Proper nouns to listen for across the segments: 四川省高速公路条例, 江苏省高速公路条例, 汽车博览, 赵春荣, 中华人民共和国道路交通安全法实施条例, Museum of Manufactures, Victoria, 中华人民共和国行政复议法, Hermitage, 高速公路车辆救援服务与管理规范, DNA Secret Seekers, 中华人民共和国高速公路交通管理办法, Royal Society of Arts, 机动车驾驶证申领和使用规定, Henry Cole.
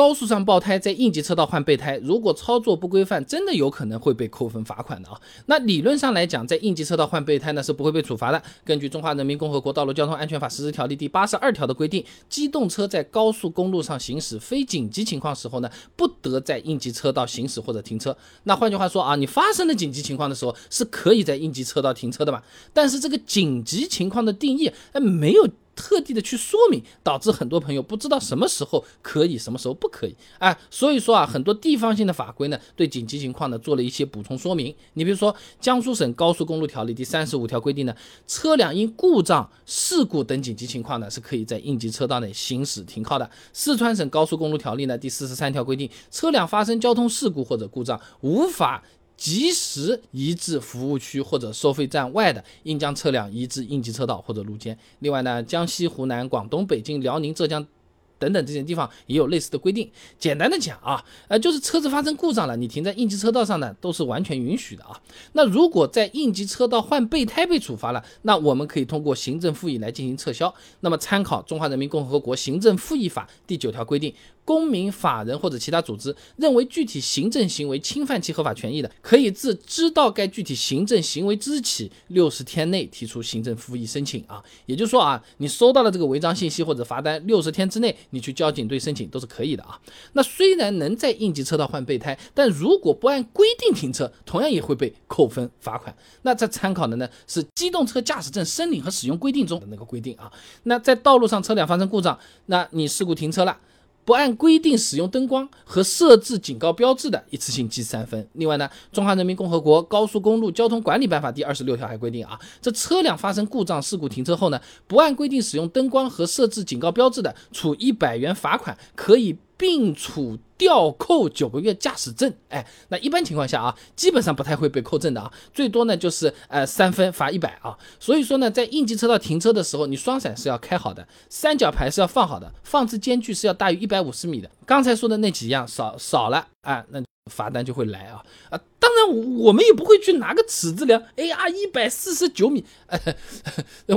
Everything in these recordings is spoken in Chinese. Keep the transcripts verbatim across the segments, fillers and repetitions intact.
高速上爆胎，在应急车道换备胎，如果操作不规范，真的有可能会被扣分罚款的啊。那理论上来讲，在应急车道换备胎呢是不会被处罚的。根据《中华人民共和国道路交通安全法实施条例》第八十二条的规定，机动车在高速公路上行驶非紧急情况时候呢，不得在应急车道行驶或者停车。那换句话说啊，你发生了紧急情况的时候，是可以在应急车道停车的嘛？但是这个紧急情况的定义，哎，没有特地的去说明，导致很多朋友不知道什么时候可以，什么时候不可以啊。所以说啊，很多地方性的法规呢，对紧急情况呢做了一些补充说明。你比如说，《江苏省高速公路条例》第三十五条规定呢，车辆因故障、事故等紧急情况呢，是可以在应急车道内行驶停靠的。《四川省高速公路条例》呢第四十三条规定，车辆发生交通事故或者故障，无法及时移至服务区或者收费站外的，应将车辆移至应急车道或者路肩。另外呢，江西、湖南、广东、北京、辽宁、浙江等等这些地方也有类似的规定。简单的讲啊，呃，就是车子发生故障了，你停在应急车道上呢，都是完全允许的啊。那如果在应急车道换备胎被处罚了，那我们可以通过行政复议来进行撤销。那么，参考《中华人民共和国行政复议法》第九条规定。公民、法人或者其他组织认为具体行政行为侵犯其合法权益的，可以自知道该具体行政行为之日起六十天内提出行政复议申请啊。也就是说啊，你收到了这个违章信息或者罚单，六十天之内你去交警队申请都是可以的啊。那虽然能在应急车道换备胎，但如果不按规定停车，同样也会被扣分罚款。那这参考的呢是《机动车驾驶证申领和使用规定》中的那个规定啊。那在道路上车辆发生故障，那你事故停车了，不按规定使用灯光和设置警告标志的，一次性记三分。另外呢，《中华人民共和国高速公路交通管理办法》第二十六条还规定啊，这车辆发生故障事故停车后呢，不按规定使用灯光和设置警告标志的，处一百元罚款，可以并处吊扣九个月驾驶证。哎，那一般情况下啊，基本上不太会被扣证的啊，最多呢就是呃三分罚一百啊。所以说呢，在应急车道停车的时候，你双闪是要开好的，三角牌是要放好的，放置间距是要大于一百五十米的。刚才说的那几样少少了啊，那罚单就会来啊啊。当然，我们也不会去拿个尺子量，哎呀，一百四十九米、呃，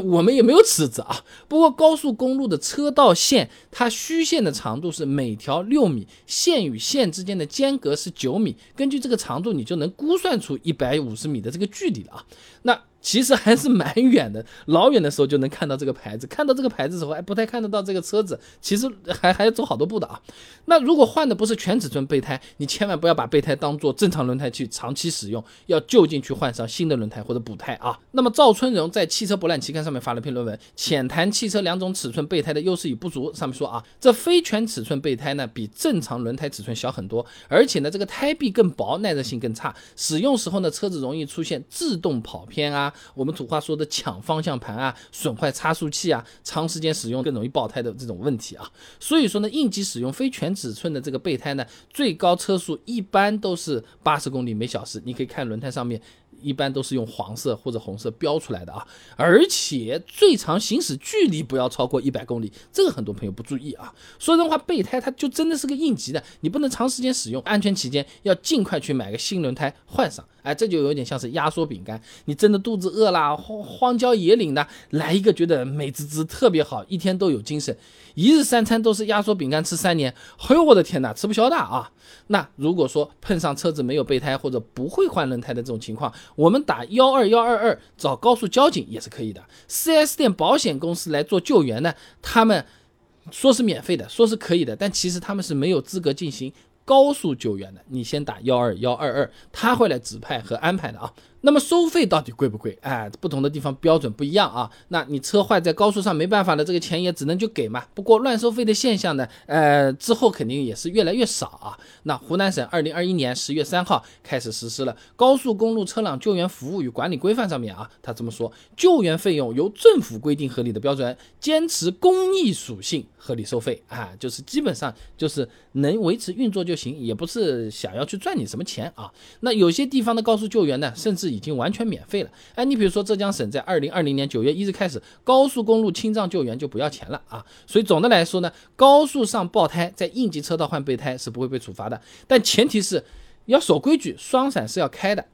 我们也没有尺子啊。不过高速公路的车道线，它虚线的长度是每条六米，线与线之间的间隔是九米。根据这个长度，你就能估算出一百五十米的这个距离了啊。那其实还是蛮远的，老远的时候就能看到这个牌子，看到这个牌子的时候还不太看得到这个车子，其实还还要走好多步的啊。那如果换的不是全尺寸备胎，你千万不要把备胎当做正常轮胎去长期使用，要就近去换上新的轮胎或者补胎啊。那么赵春荣在《汽车博览》期刊上面发了篇论文，浅谈汽车两种尺寸备胎的优势与不足。上面说啊，这非全尺寸备胎呢比正常轮胎尺寸小很多，而且呢这个胎壁更薄，耐热性更差，使用时候呢车子容易出现自动跑偏啊。我们土话说的抢方向盘啊，损坏差速器啊，长时间使用更容易爆胎的这种问题啊。所以说呢，应急使用非全尺寸的这个备胎呢，最高车速一般都是八十公里每小时，你可以看轮胎上面一般都是用黄色或者红色标出来的啊。而且最长行驶距离不要超过一百公里，这个很多朋友不注意啊。说真话，备胎它就真的是个应急的，你不能长时间使用，安全期间要尽快去买个新轮胎换上。哎，这就有点像是压缩饼干，你真的肚子饿啦，荒荒郊野岭的来一个，觉得美滋滋，特别好，一天都有精神，一日三餐都是压缩饼干吃三年，哎呦我的天哪，吃不消的啊。那如果说碰上车子没有备胎或者不会换轮胎的这种情况，我们打一二一二二找高速交警也是可以的。 四 S 店、保险公司来做救援呢，他们说是免费的，说是可以的，但其实他们是没有资格进行高速救援的，你先打一二一二二，他会来指派和安排的啊。那么收费到底贵不贵？哎，不同的地方标准不一样啊。那你车坏在高速上没办法了，这个钱也只能就给嘛。不过乱收费的现象呢，呃，之后肯定也是越来越少啊。那湖南省二零二一年十月三号开始实施了《高速公路车辆救援服务与管理规范》上面啊，他这么说：救援费用由政府规定合理的标准，坚持公益属性合理收费啊，就是基本上就是能维持运作就行，也不是想要去赚你什么钱啊。那有些地方的高速救援呢，甚至已经完全免费了。哎，你比如说浙江省在二零二零年九月一日开始，高速公路侵障救援就不要钱了啊。所以总的来说呢，高速上爆胎在应急车道换备胎是不会被处罚的，但前提是要守规矩，双闪是要开的。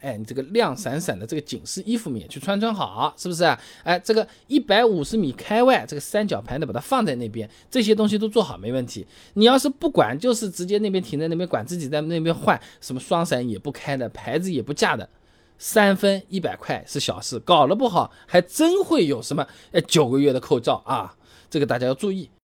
哎，你这个亮闪闪的这个紧身衣服面去穿穿好，是不是？哎，这个一百五十米开外这个三角盘的把它放在那边，这些东西都做好没问题。你要是不管，就是直接那边停在那边管，自己在那边换，什么双闪也不开的，牌子也不架的，三分一百块是小事，搞了不好还真会有什么哎九个月的扣照啊，这个大家要注意。